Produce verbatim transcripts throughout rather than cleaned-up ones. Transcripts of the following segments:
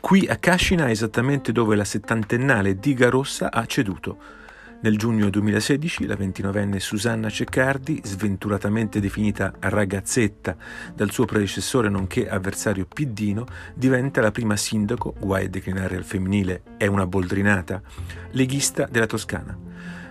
Qui a Cascina è esattamente dove la settantennale Diga Rossa ha ceduto. Nel giugno duemilasedici la ventinovenne Susanna Ceccardi, sventuratamente definita ragazzetta dal suo predecessore nonché avversario piddino, diventa la prima sindaco, guai a declinare al femminile, è una boldrinata, leghista della Toscana.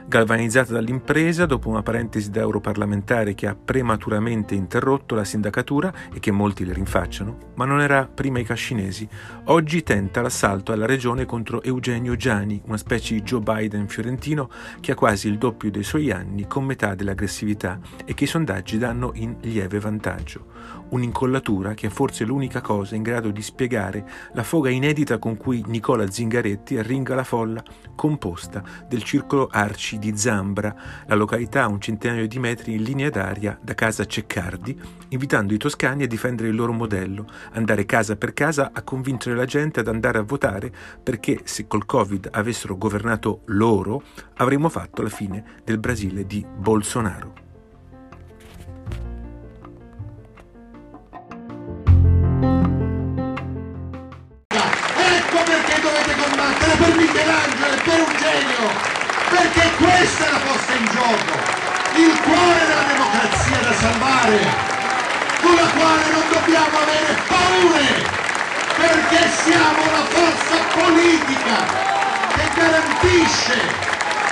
Galvanizzata dall'impresa, dopo una parentesi da europarlamentare che ha prematuramente interrotto la sindacatura e che molti le rinfacciano, ma non era prima i cascinesi, oggi tenta l'assalto alla regione contro Eugenio Giani, una specie di Joe Biden fiorentino che ha quasi il doppio dei suoi anni con metà dell'aggressività e che i sondaggi danno in lieve vantaggio. Un'incollatura che è forse l'unica cosa in grado di spiegare la foga inedita con cui Nicola Zingaretti arringa la folla composta del circolo arci di Zambra, la località a un centinaio di metri in linea d'aria da casa Ceccardi, invitando i toscani a difendere il loro modello, andare casa per casa a convincere la gente ad andare a votare perché se col Covid avessero governato loro avremmo fatto la fine del Brasile di Bolsonaro. Ecco perché dovete combattere per Michelangelo e per Eugenio, perché questa è la posta in gioco, il cuore della democrazia da salvare, con la quale non dobbiamo avere paure, perché siamo la forza politica che garantisce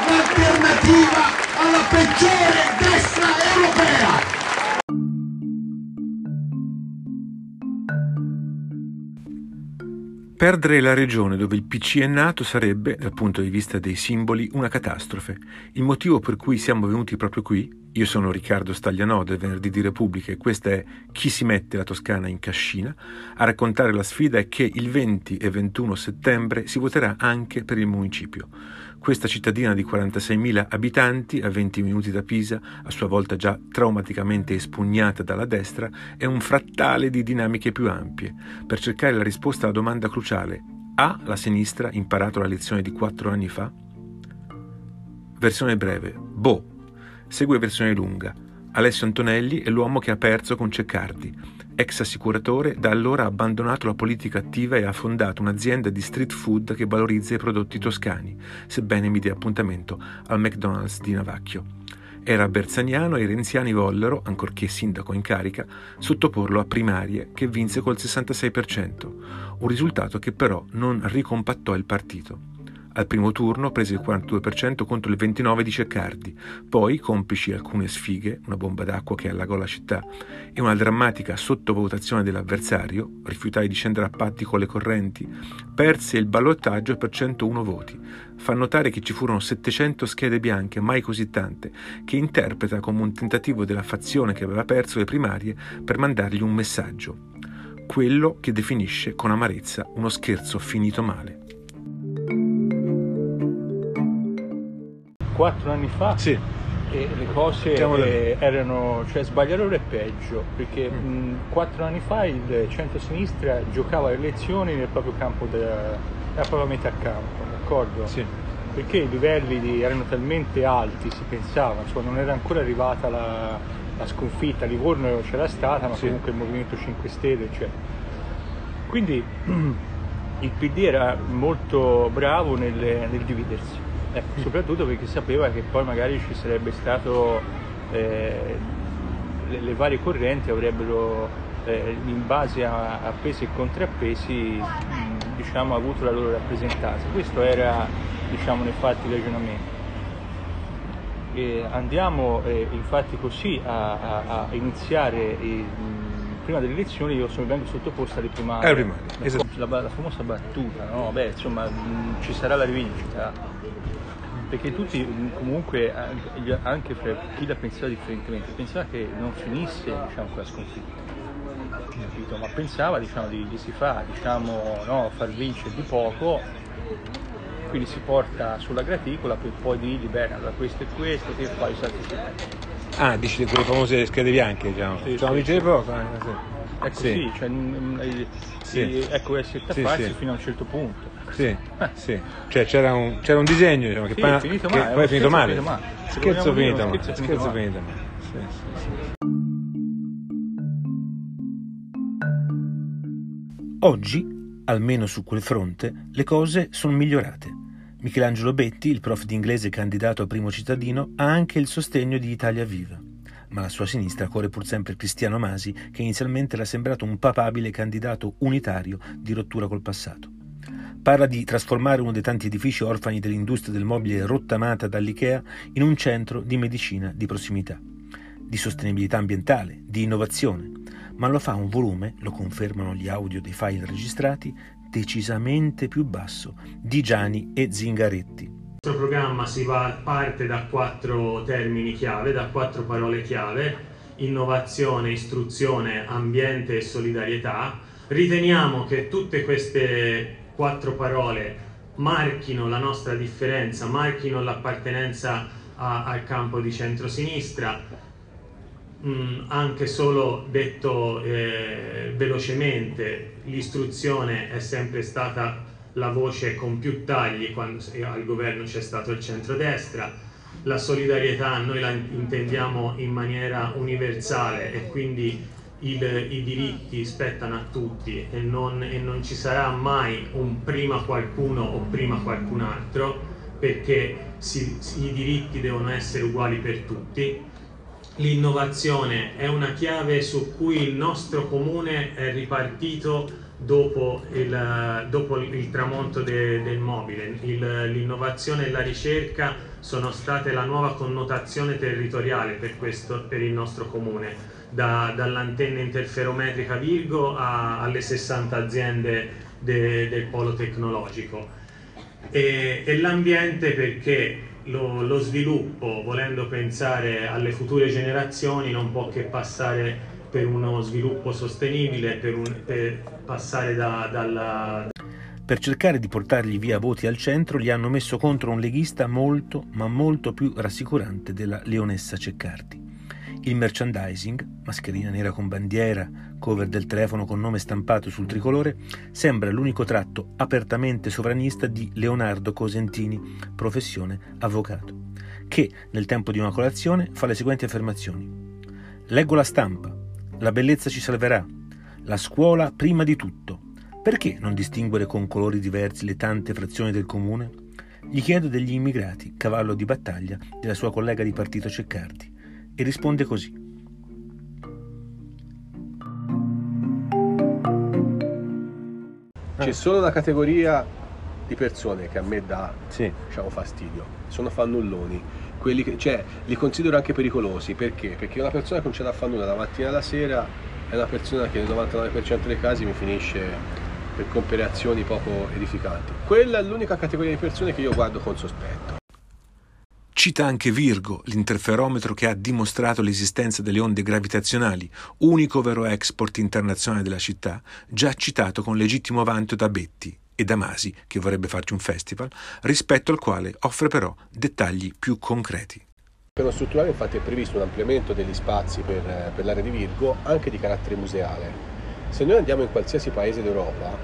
l'alternativa alla peggiore destra europea. Perdere la regione dove il P C è nato sarebbe, dal punto di vista dei simboli, una catastrofe. Il motivo per cui siamo venuti proprio qui, io sono Riccardo Staglianò del Venerdì di Repubblica e questa è Chi si mette la Toscana in Cascina, a raccontare la sfida è che il venti e ventuno settembre si voterà anche per il municipio. Questa cittadina di quarantaseimila abitanti, a venti minuti da Pisa, a sua volta già traumaticamente espugnata dalla destra, è un frattale di dinamiche più ampie, per cercare la risposta alla domanda cruciale: ha la sinistra imparato la lezione di quattro anni fa? Versione breve, boh. Segue versione lunga. Alessio Antonelli è l'uomo che ha perso con Ceccardi. Ex assicuratore, da allora ha abbandonato la politica attiva e ha fondato un'azienda di street food che valorizza i prodotti toscani, sebbene mi dia appuntamento al McDonald's di Navacchio. Era bersaniano e i renziani vollero, ancorché sindaco in carica, sottoporlo a primarie che vinse col sessantasei per cento, un risultato che però non ricompattò il partito. Al primo turno prese il quarantadue per cento contro il ventinove per cento di Ceccardi, poi, complici alcune sfighe, una bomba d'acqua che allagò la città e una drammatica sottovalutazione dell'avversario, rifiutai di scendere a patti con le correnti, perse il ballottaggio per centouno voti. Fa notare che ci furono settecento schede bianche, mai così tante, che interpreta come un tentativo della fazione che aveva perso le primarie per mandargli un messaggio, quello che definisce con amarezza uno scherzo finito male. Quattro anni fa sì. E le cose eh, erano, cioè sbagliare ora è peggio, perché mm. mh, quattro anni fa il centro-sinistra giocava le elezioni nel proprio campo, della, nella propria metà campo, d'accordo? Sì. Perché i livelli di, erano talmente alti, si pensava, insomma, non era ancora arrivata la, la sconfitta, Livorno c'era stata, ma sì. Comunque il Movimento cinque Stelle, cioè. Quindi il P D era molto bravo nel, nel dividersi. Eh, soprattutto perché sapeva che poi magari ci sarebbe stato eh, le, le varie correnti avrebbero eh, in base a, a pesi e contrappesi mh, diciamo avuto la loro rappresentanza. Questo era, diciamo, nei fatti il ragionamento. E andiamo eh, infatti così a, a, a iniziare eh, prima delle elezioni. Io sono ben sottoposta alle primarie, primarie. Esatto. La, la famosa battuta, no? Beh, insomma mh, ci sarà la rivincita. Perché tutti, comunque, anche fra chi la pensava differentemente, pensava che non finisse, diciamo, quella sconfitta, capito? Ma pensava, diciamo, di, di si fa, diciamo, no, far vincere di poco, quindi si porta sulla graticola per poi dirgli, bene, allora questo è questo, che fai, salti. Ah, dici quelle famose schede bianche, diciamo, sì, diciamo, sì, sì. Di poco, eh, sì. Ecco, sì, sì, cioè, mh, sì. Ecco, è setta sì, farsi sì. Fino a un certo punto. Sì, sì, cioè c'era un, c'era un disegno, diciamo, che, sì, pana, finito che male, poi è finito male. Scherzo finito male. Scherzo finito male. Scherzo finito male. Scherzo finito male. Sì, sì, sì. Oggi, almeno su quel fronte, le cose sono migliorate. Michelangelo Betti, il prof di inglese candidato a primo cittadino, ha anche il sostegno di Italia Viva. Ma la sua sinistra corre pur sempre Cristiano Masi, che inizialmente era sembrato un papabile candidato unitario di rottura col passato. Parla di trasformare uno dei tanti edifici orfani dell'industria del mobile rottamata dall'IKEA in un centro di medicina di prossimità, di sostenibilità ambientale, di innovazione, ma lo fa a un volume, lo confermano gli audio dei file registrati, decisamente più basso di Gianni e Zingaretti. Il nostro programma si va, parte da quattro termini chiave, da quattro parole chiave: innovazione, istruzione, ambiente e solidarietà. Riteniamo che tutte queste quattro parole marchino la nostra differenza, marchino l'appartenenza a, al campo di centrosinistra. Mm, anche solo detto eh, velocemente, l'istruzione è sempre stata la voce con più tagli quando al governo c'è stato il centrodestra. La solidarietà noi la intendiamo in maniera universale e quindi il, i diritti spettano a tutti e non, e non ci sarà mai un prima qualcuno o prima qualcun altro, perché si, i diritti devono essere uguali per tutti. L'innovazione è una chiave su cui il nostro comune è ripartito Dopo il, dopo il tramonto de, del mobile. Il, l'innovazione e la ricerca sono state la nuova connotazione territoriale per, questo, per il nostro comune, da, dall'antenna interferometrica Virgo a, alle sessanta aziende de, del polo tecnologico. E, e l'ambiente, perché lo, lo sviluppo, volendo pensare alle future generazioni, non può che passare per uno sviluppo sostenibile, per, un, per passare da, dalla... Per cercare di portargli via voti al centro li hanno messo contro un leghista molto, ma molto più rassicurante della leonessa Ceccardi. Il merchandising, mascherina nera con bandiera, cover del telefono con nome stampato sul tricolore, sembra l'unico tratto apertamente sovranista di Leonardo Cosentini, professione avvocato, che, nel tempo di una colazione, fa le seguenti affermazioni. Leggo la stampa. La bellezza ci salverà. La scuola prima di tutto. Perché non distinguere con colori diversi le tante frazioni del comune? Gli chiedo degli immigrati, cavallo di battaglia della sua collega di partito Ceccardi, e risponde così. C'è solo una categoria di persone che a me dà, sì, diciamo, fastidio. Sono fannulloni. Quelli che, cioè, li considero anche pericolosi. Perché? Perché una persona che non ce la fa nulla da mattina alla sera è una persona che nel novantanove per cento dei casi mi finisce per compiere azioni poco edificanti. Quella è l'unica categoria di persone che io guardo con sospetto. Cita anche Virgo, l'interferometro che ha dimostrato l'esistenza delle onde gravitazionali, unico vero export internazionale della città, già citato con legittimo vanto da Betti e da Masi, che vorrebbe farci un festival, rispetto al quale offre però dettagli più concreti. Per lo strutturale infatti è previsto un ampliamento degli spazi per, per l'area di Virgo, anche di carattere museale. Se noi andiamo in qualsiasi paese d'Europa,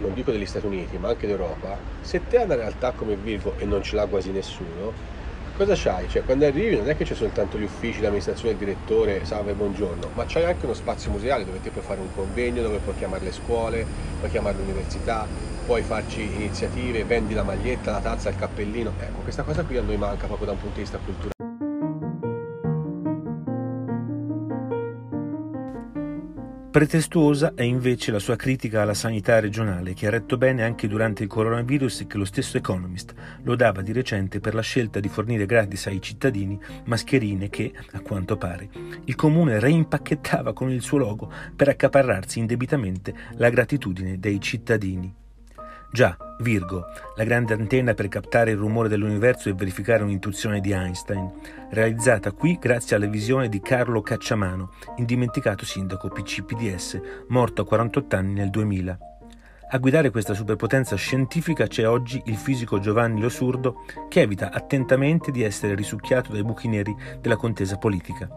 non dico degli Stati Uniti, ma anche d'Europa, se te hai una realtà come Virgo e non ce l'ha quasi nessuno, cosa c'hai? Cioè, quando arrivi non è che c'è soltanto gli uffici, l'amministrazione, il direttore, salve, buongiorno, ma c'hai anche uno spazio museale dove ti puoi fare un convegno, dove puoi chiamare le scuole, puoi chiamare l'università, puoi farci iniziative, vendi la maglietta, la tazza, il cappellino. Ecco, questa cosa qui a noi manca proprio da un punto di vista culturale. Pretestuosa è invece la sua critica alla sanità regionale, che ha retto bene anche durante il coronavirus e che lo stesso Economist lodava di recente per la scelta di fornire gratis ai cittadini mascherine che, a quanto pare, il comune reimpacchettava con il suo logo per accaparrarsi indebitamente la gratitudine dei cittadini. Già, Virgo, la grande antenna per captare il rumore dell'universo e verificare un'intuizione di Einstein, realizzata qui grazie alla visione di Carlo Cacciamano, indimenticato sindaco P C I P D S, morto a quarantotto anni nel duemila. A guidare questa superpotenza scientifica c'è oggi il fisico Giovanni Lo Surdo, che evita attentamente di essere risucchiato dai buchi neri della contesa politica.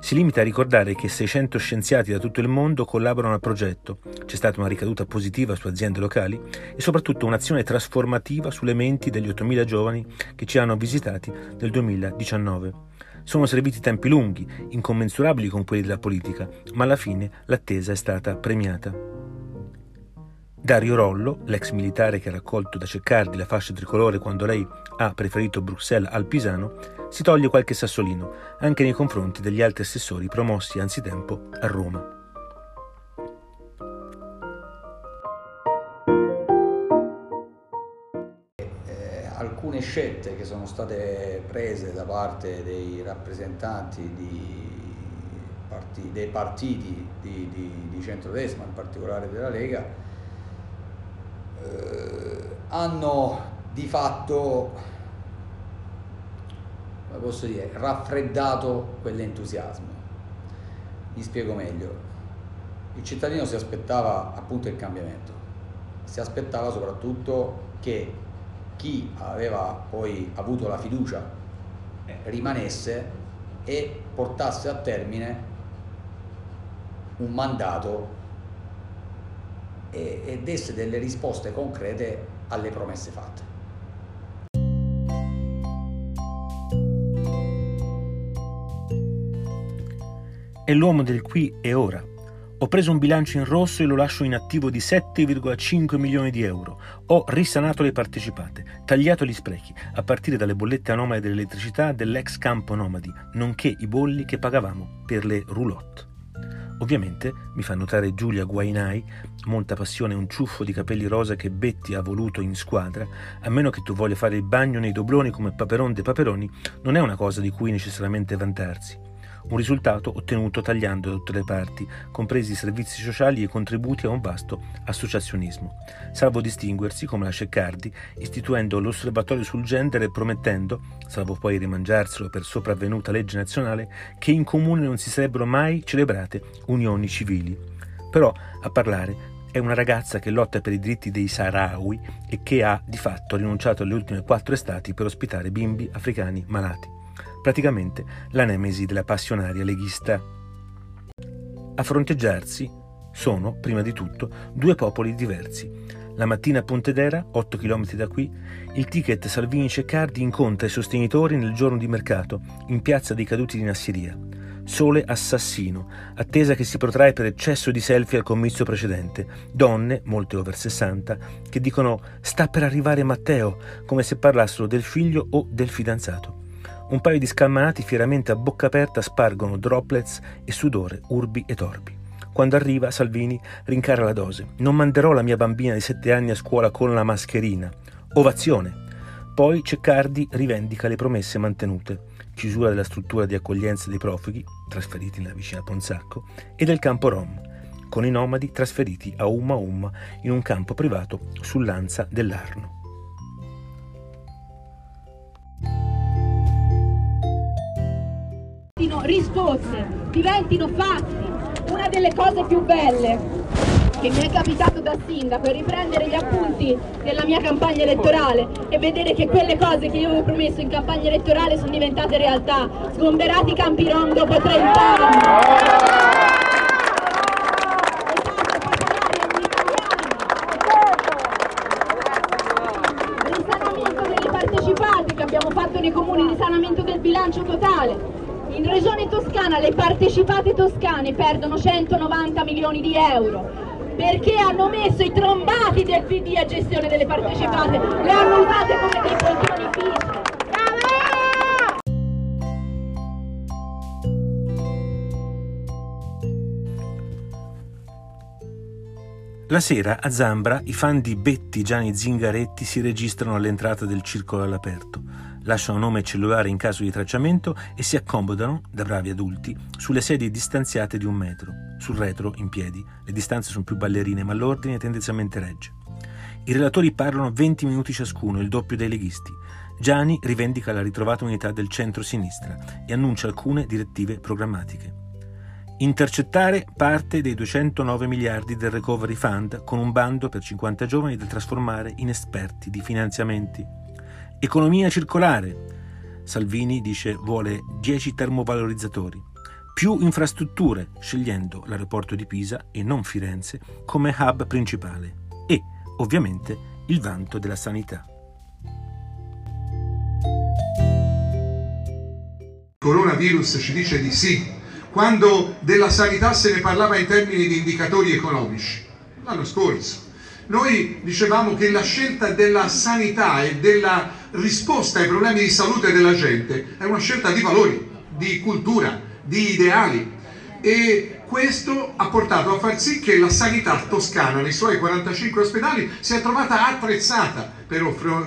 Si limita a ricordare che seicento scienziati da tutto il mondo collaborano al progetto, c'è stata una ricaduta positiva su aziende locali e soprattutto un'azione trasformativa sulle menti degli ottomila giovani che ci hanno visitati nel duemiladiciannove. Sono serviti tempi lunghi, incommensurabili con quelli della politica, ma alla fine l'attesa è stata premiata. Dario Rollo, l'ex militare che ha raccolto da Ceccardi la fascia tricolore quando lei ha preferito Bruxelles al Pisano, si toglie qualche sassolino, anche nei confronti degli altri assessori promossi anzitempo a Roma. Alcune scelte che sono state prese da parte dei rappresentanti di partiti, dei partiti di, di, di centrodestra, in particolare della Lega, eh, hanno di fatto, come posso dire, raffreddato quell'entusiasmo. Mi spiego meglio. Il cittadino si aspettava appunto il cambiamento, si aspettava soprattutto che chi aveva poi avuto la fiducia rimanesse e portasse a termine un mandato e, e desse delle risposte concrete alle promesse fatte. È l'uomo del qui e ora. Ho preso un bilancio in rosso e lo lascio inattivo di sette virgola cinque milioni di euro. Ho risanato le partecipate, tagliato gli sprechi, a partire dalle bollette anomale dell'elettricità dell'ex campo nomadi, nonché i bolli che pagavamo per le roulotte. Ovviamente, mi fa notare Giulia Guainai, molta passione e un ciuffo di capelli rosa che Betti ha voluto in squadra, a meno che tu voglia fare il bagno nei dobloni come Paperon de Paperoni, non è una cosa di cui necessariamente vantarsi. Un risultato ottenuto tagliando da tutte le parti, compresi i servizi sociali e i contributi a un vasto associazionismo, salvo distinguersi, come la Ceccardi, istituendo l'osservatorio sul gender e promettendo, salvo poi rimangiarselo per sopravvenuta legge nazionale, che in comune non si sarebbero mai celebrate unioni civili. Però a parlare è una ragazza che lotta per i diritti dei Sahrawi e che ha di fatto rinunciato alle ultime quattro estati per ospitare bimbi africani malati. Praticamente la nemesi della passionaria leghista. A fronteggiarsi sono, prima di tutto, due popoli diversi. La mattina a Pontedera, otto chilometri da qui, il ticket Salvini-Ceccardi incontra i sostenitori nel giorno di mercato, in piazza dei Caduti di Nassiriya. Sole assassino, attesa che si protrae per eccesso di selfie al comizio precedente, donne, molte over sessanta, che dicono «sta per arrivare Matteo», come se parlassero del figlio o del fidanzato. Un paio di scalmanati fieramente a bocca aperta spargono droplets e sudore urbi e torbi. Quando arriva, Salvini rincara la dose. Non manderò la mia bambina di sette anni a scuola con la mascherina. Ovazione. Poi Ceccardi rivendica le promesse mantenute. Chiusura della struttura di accoglienza dei profughi, trasferiti nella vicina Ponzacco, e del campo Rom, con i nomadi trasferiti a Umma Umma in un campo privato sull'ansa dell'Arno. Risposte, diventino fatti. Una delle cose più belle che mi è capitato da sindaco è riprendere gli appunti della mia campagna elettorale e vedere che quelle cose che io avevo promesso in campagna elettorale sono diventate realtà. Sgomberati i campi rom dopo trenta anni. Risanamento delle partecipate che abbiamo fatto nei comuni, risanamento del bilancio totale. In regione toscana le partecipate toscane perdono centonovanta milioni di euro perché hanno messo i trombati del P D a gestione delle partecipate, le hanno usate come dei poltroni fissi. La sera a Zambra i fan di Betti, Gianni e Zingaretti si registrano all'entrata del circolo all'aperto. Lasciano nome e cellulare in caso di tracciamento e si accomodano, da bravi adulti, sulle sedie distanziate di un metro, sul retro, in piedi. Le distanze sono più ballerine, ma l'ordine tendenzialmente regge. I relatori parlano venti minuti ciascuno, il doppio dei leghisti. Giani rivendica la ritrovata unità del centro-sinistra e annuncia alcune direttive programmatiche. Intercettare parte dei duecentonove miliardi del Recovery Fund con un bando per cinquanta giovani da trasformare in esperti di finanziamenti. Economia circolare. Salvini dice vuole dieci termovalorizzatori. Più infrastrutture, scegliendo l'aeroporto di Pisa e non Firenze come hub principale. E, ovviamente, il vanto della sanità. Il coronavirus ci dice di sì. Quando della sanità se ne parlava in termini di indicatori economici, l'anno scorso. Noi dicevamo che la scelta della sanità e della risposta ai problemi di salute della gente è una scelta di valori, di cultura, di ideali, e questo ha portato a far sì che la sanità toscana nei suoi quarantacinque ospedali si è trovata attrezzata per,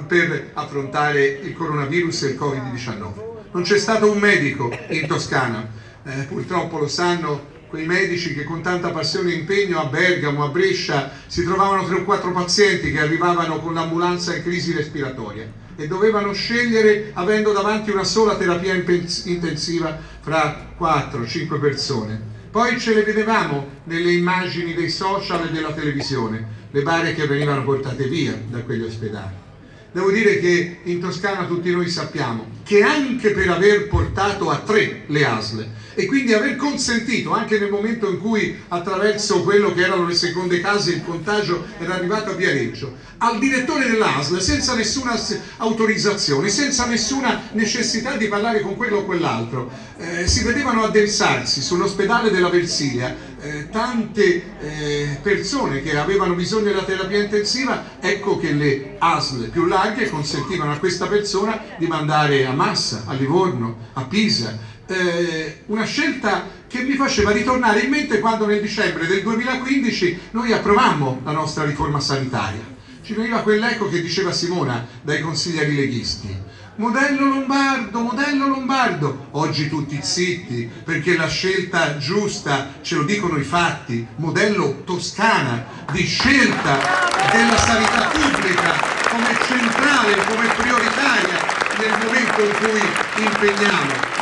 per affrontare il coronavirus e il covid diciannove. Non c'è stato un medico in Toscana, eh, purtroppo lo sanno quei medici che con tanta passione e impegno a Bergamo, a Brescia, si trovavano tre o quattro pazienti che arrivavano con l'ambulanza in crisi respiratoria e dovevano scegliere avendo davanti una sola terapia intensiva fra quattro o cinque persone. Poi ce le vedevamo nelle immagini dei social e della televisione, le bare che venivano portate via da quegli ospedali. Devo dire che in Toscana tutti noi sappiamo che anche per aver portato a tre le A S L e quindi aver consentito, anche nel momento in cui attraverso quello che erano le seconde case il contagio era arrivato a Viareggio, al direttore dell'A S L, senza nessuna autorizzazione, senza nessuna necessità di parlare con quello o quell'altro, eh, si vedevano addensarsi sull'ospedale della Versilia eh, tante eh, persone che avevano bisogno della terapia intensiva. Ecco che le A S L più larghe consentivano a questa persona di mandare a Massa, a Livorno, a Pisa. Eh, una scelta che mi faceva ritornare in mente quando nel dicembre del duemilaquindici noi approvammo la nostra riforma sanitaria. Ci veniva quell'eco che diceva Simona dai consiglieri leghisti: modello lombardo, modello lombardo. Oggi tutti zitti, perché la scelta giusta ce lo dicono i fatti. Modello Toscana di scelta della sanità pubblica come centrale, come prioritaria nel momento in cui impegniamo.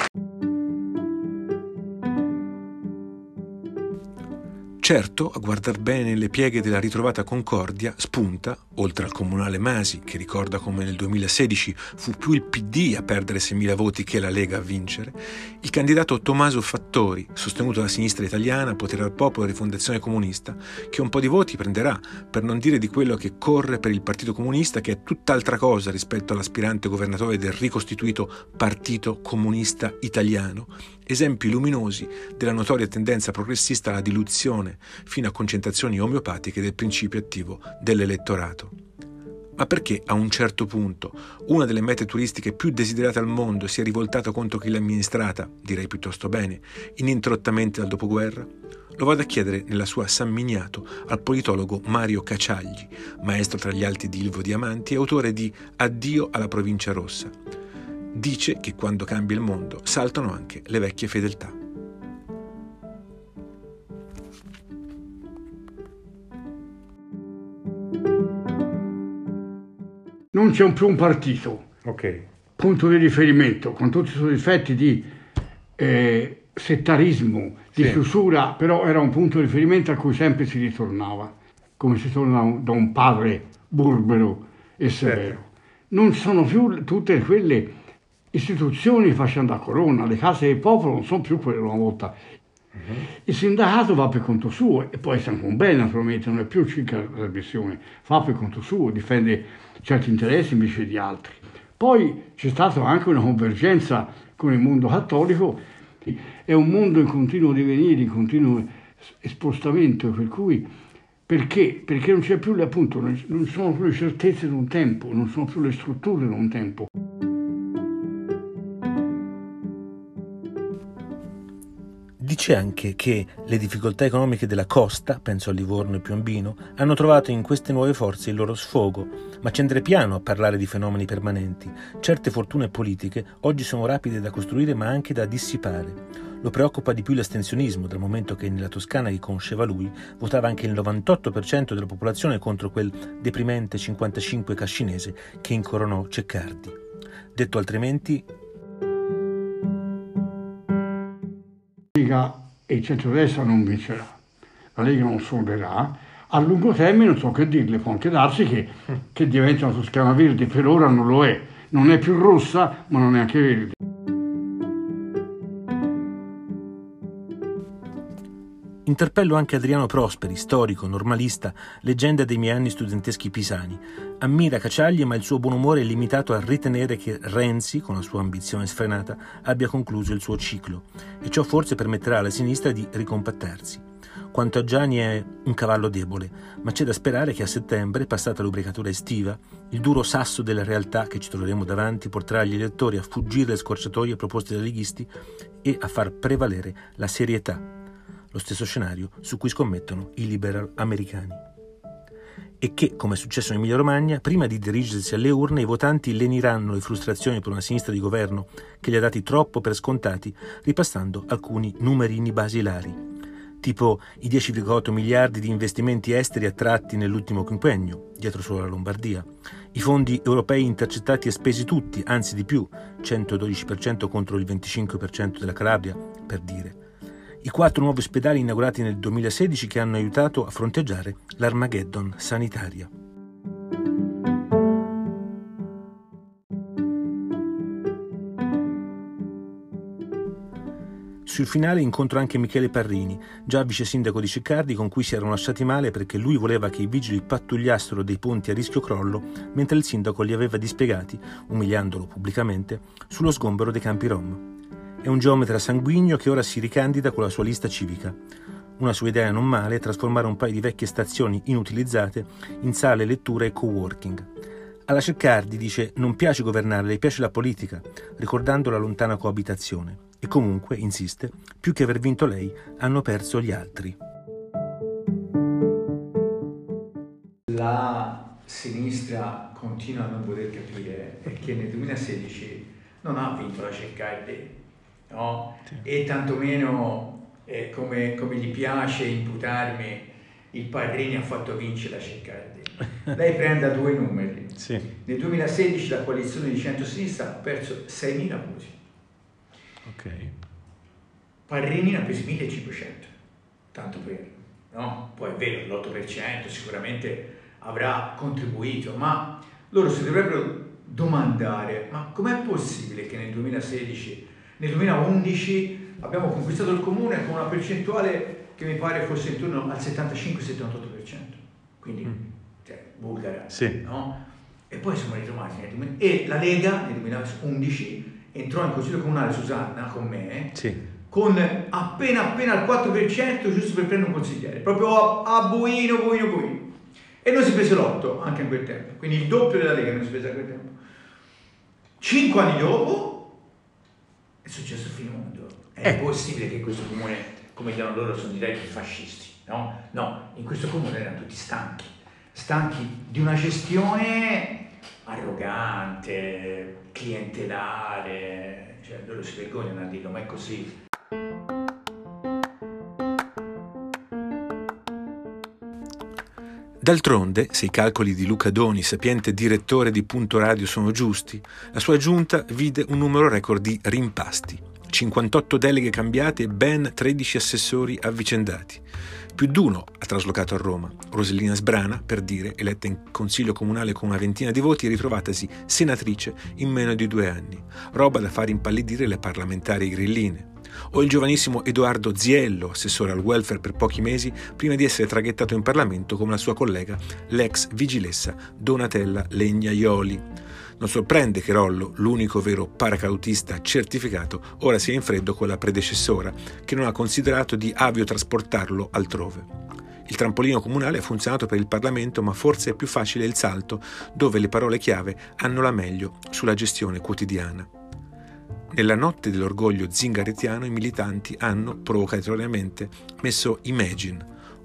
Certo, a guardar bene nelle pieghe della ritrovata concordia spunta, oltre al comunale Masi, che ricorda come nel duemilasedici fu più il P D a perdere seimila voti che la Lega a vincere, il candidato Tommaso Fattori, sostenuto dalla sinistra italiana, Potere al Popolo e Rifondazione Comunista, che un po' di voti prenderà, per non dire di quello che corre per il Partito Comunista, che è tutt'altra cosa rispetto all'aspirante governatore del ricostituito Partito Comunista Italiano, esempi luminosi della notoria tendenza progressista alla diluzione fino a concentrazioni omeopatiche del principio attivo dell'elettorato. Ma perché a un certo punto una delle mete turistiche più desiderate al mondo si è rivoltata contro chi l'ha amministrata, direi piuttosto bene, ininterrottamente dal dopoguerra? Lo vado a chiedere nella sua San Miniato al politologo Mario Caciagli, maestro tra gli alti di Ilvo Diamanti e autore di Addio alla provincia rossa. Dice che quando cambia il mondo saltano anche le vecchie fedeltà. Non c'è più un partito, okay, punto di riferimento, con tutti i suoi difetti di eh, settarismo, di chiusura, sì, però era un punto di riferimento a cui sempre si ritornava, come si torna da un padre burbero e severo. Sì. Non sono più tutte quelle istituzioni facendo a corona, le case del popolo non sono più quelle una volta. Uh-huh. Il sindacato va per conto suo e poi sta con bene, naturalmente, non è più circa la missione, fa per conto suo, difende certi interessi invece di altri. Poi c'è stata anche una convergenza con il mondo cattolico, è un mondo in continuo divenire, in continuo spostamento, per cui perché? Perché non c'è più, appunto, non sono più le certezze di un tempo, non sono più le strutture di un tempo. Dice anche che le difficoltà economiche della costa, penso a Livorno e Piombino, hanno trovato in queste nuove forze il loro sfogo, ma ci andrei piano a parlare di fenomeni permanenti. Certe fortune politiche oggi sono rapide da costruire ma anche da dissipare. Lo preoccupa di più l'astensionismo, dal momento che nella Toscana che conosceva lui votava anche il novantotto per cento della popolazione contro quel deprimente cinquantacinque cascinese che incoronò Ceccardi. Detto altrimenti, Lega e il centrodestra non vincerà, la Lega non solverà, a lungo termine non so che dirle, può anche darsi che, che diventa una Toscana verde, per ora non lo è, non è più rossa ma non è anche verde. Interpello anche Adriano Prosperi, storico, normalista, leggenda dei miei anni studenteschi pisani. Ammira Cacciagli, ma il suo buon umore è limitato a ritenere che Renzi, con la sua ambizione sfrenata, abbia concluso il suo ciclo, e ciò forse permetterà alla sinistra di ricompattarsi. Quanto a Gianni è un cavallo debole, ma c'è da sperare che a settembre, passata l'ubriacatura estiva, il duro sasso della realtà che ci troveremo davanti porterà gli elettori a fuggire le scorciatoie proposte dai leghisti e a far prevalere la serietà, lo stesso scenario su cui scommettono i liberal americani. E che, come è successo in Emilia-Romagna, prima di dirigersi alle urne i votanti leniranno le frustrazioni per una sinistra di governo che li ha dati troppo per scontati, ripassando alcuni numerini basilari, tipo i dieci virgola otto miliardi di investimenti esteri attratti nell'ultimo quinquennio, dietro solo la Lombardia, i fondi europei intercettati e spesi tutti, anzi di più, centododici per cento contro il venticinque per cento della Calabria, per dire. I quattro nuovi ospedali inaugurati nel duemilasedici che hanno aiutato a fronteggiare l'Armageddon sanitaria. Sul finale incontro anche Michele Parrini, già vice sindaco di Ceccardi, con cui si erano lasciati male perché lui voleva che i vigili pattugliassero dei ponti a rischio crollo, mentre il sindaco li aveva dispiegati, umiliandolo pubblicamente, sullo sgombero dei campi rom. È un geometra sanguigno che ora si ricandida con la sua lista civica. Una sua idea non male è trasformare un paio di vecchie stazioni inutilizzate in sale lettura e coworking. Alla Ceccardi dice non piace governare, le piace la politica, ricordando la lontana coabitazione. E comunque, insiste, più che aver vinto lei, hanno perso gli altri. La sinistra continua a non voler capire che nel duemilasedici non ha vinto la Ceccardi. No? Sì. E tantomeno eh, come, come gli piace imputarmi, il Parrini ha fatto vincere la Ceccardi. Lei prenda due numeri. Sì. Nel duemilasedici la coalizione di centrosinistra ha perso seimila voti. Okay. Parrini ne ha presi millecinquecento, tanto per, no? Poi è vero, l'otto per cento sicuramente avrà contribuito, ma loro si dovrebbero domandare, ma com'è possibile che nel duemilasedici nel duemilaundici abbiamo conquistato il comune con una percentuale che mi pare fosse intorno al settantacinque settantotto per cento, quindi mm. cioè, bulgara, sì. No? E poi siamo ritrovati nel, e la Lega nel duemilaundici entrò in consiglio comunale Susanna con me, sì. con appena appena il quattro per cento giusto per prendere un consigliere, proprio a, a buino, buino, buino. E noi si prese l'otto anche in quel tempo, quindi il doppio della Lega non si prese a quel tempo. Cinque anni dopo è successo fino al mondo. È eh. possibile che questo comune, come dicono loro, sono direi fascisti, no? No, in questo comune erano tutti stanchi, stanchi di una gestione arrogante, clientelare, cioè loro si vergognano a dirlo, ma è così. D'altronde, se i calcoli di Luca Doni, sapiente direttore di Punto Radio, sono giusti, la sua giunta vide un numero record di rimpasti. cinquantotto deleghe cambiate e ben tredici assessori avvicendati. Più di uno ha traslocato a Roma. Rosellina Sbrana, per dire, eletta in consiglio comunale con una ventina di voti e ritrovatasi senatrice in meno di due anni. Roba da far impallidire le parlamentari grilline. O il giovanissimo Edoardo Ziello, assessore al welfare per pochi mesi, prima di essere traghettato in Parlamento come la sua collega, l'ex vigilessa Donatella Legnaioli. Non sorprende che Rollo, l'unico vero paracautista certificato, ora sia in freddo con la predecessora, che non ha considerato di aviotrasportarlo altrove. Il trampolino comunale ha funzionato per il Parlamento, ma forse è più facile il salto, dove le parole chiave hanno la meglio sulla gestione quotidiana. Nella notte dell'orgoglio zingarettiano i militanti hanno, provocatoriamente, messo Imagine,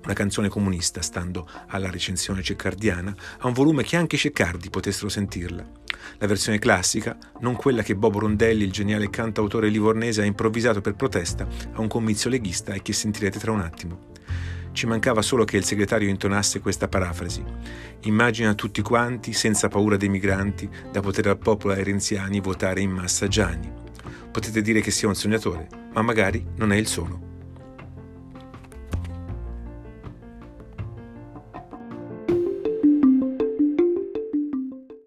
una canzone comunista, stando alla recensione ceccardiana, a un volume che anche i Ceccardi potessero sentirla. La versione classica, non quella che Bobo Rondelli, il geniale cantautore livornese, ha improvvisato per protesta a un comizio leghista e che sentirete tra un attimo. Ci mancava solo che il segretario intonasse questa parafrasi. Immagina tutti quanti, senza paura dei migranti, da Potere al Popolo ai Renziani, votare in massa Gianni. Potete dire che sia un sognatore, ma magari non è il solo.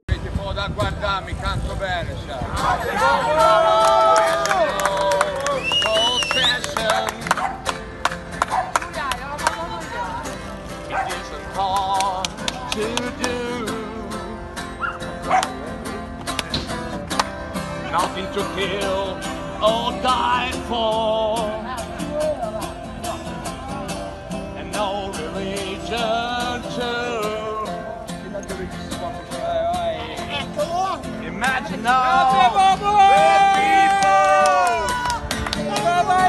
Avete po' da guardarmi, canto bene, nothing to kill or die for. Imagine no. Grazie popolo! Good people! Bye bye, bye.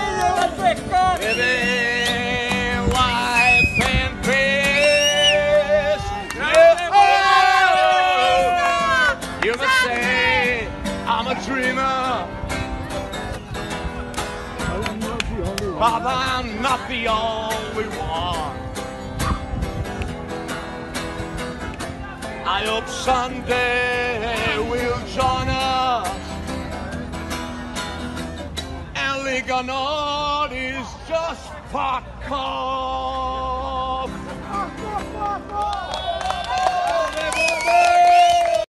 But I'm not the only one. I hope someday we'll join us. And Liga Nord is just popcorn.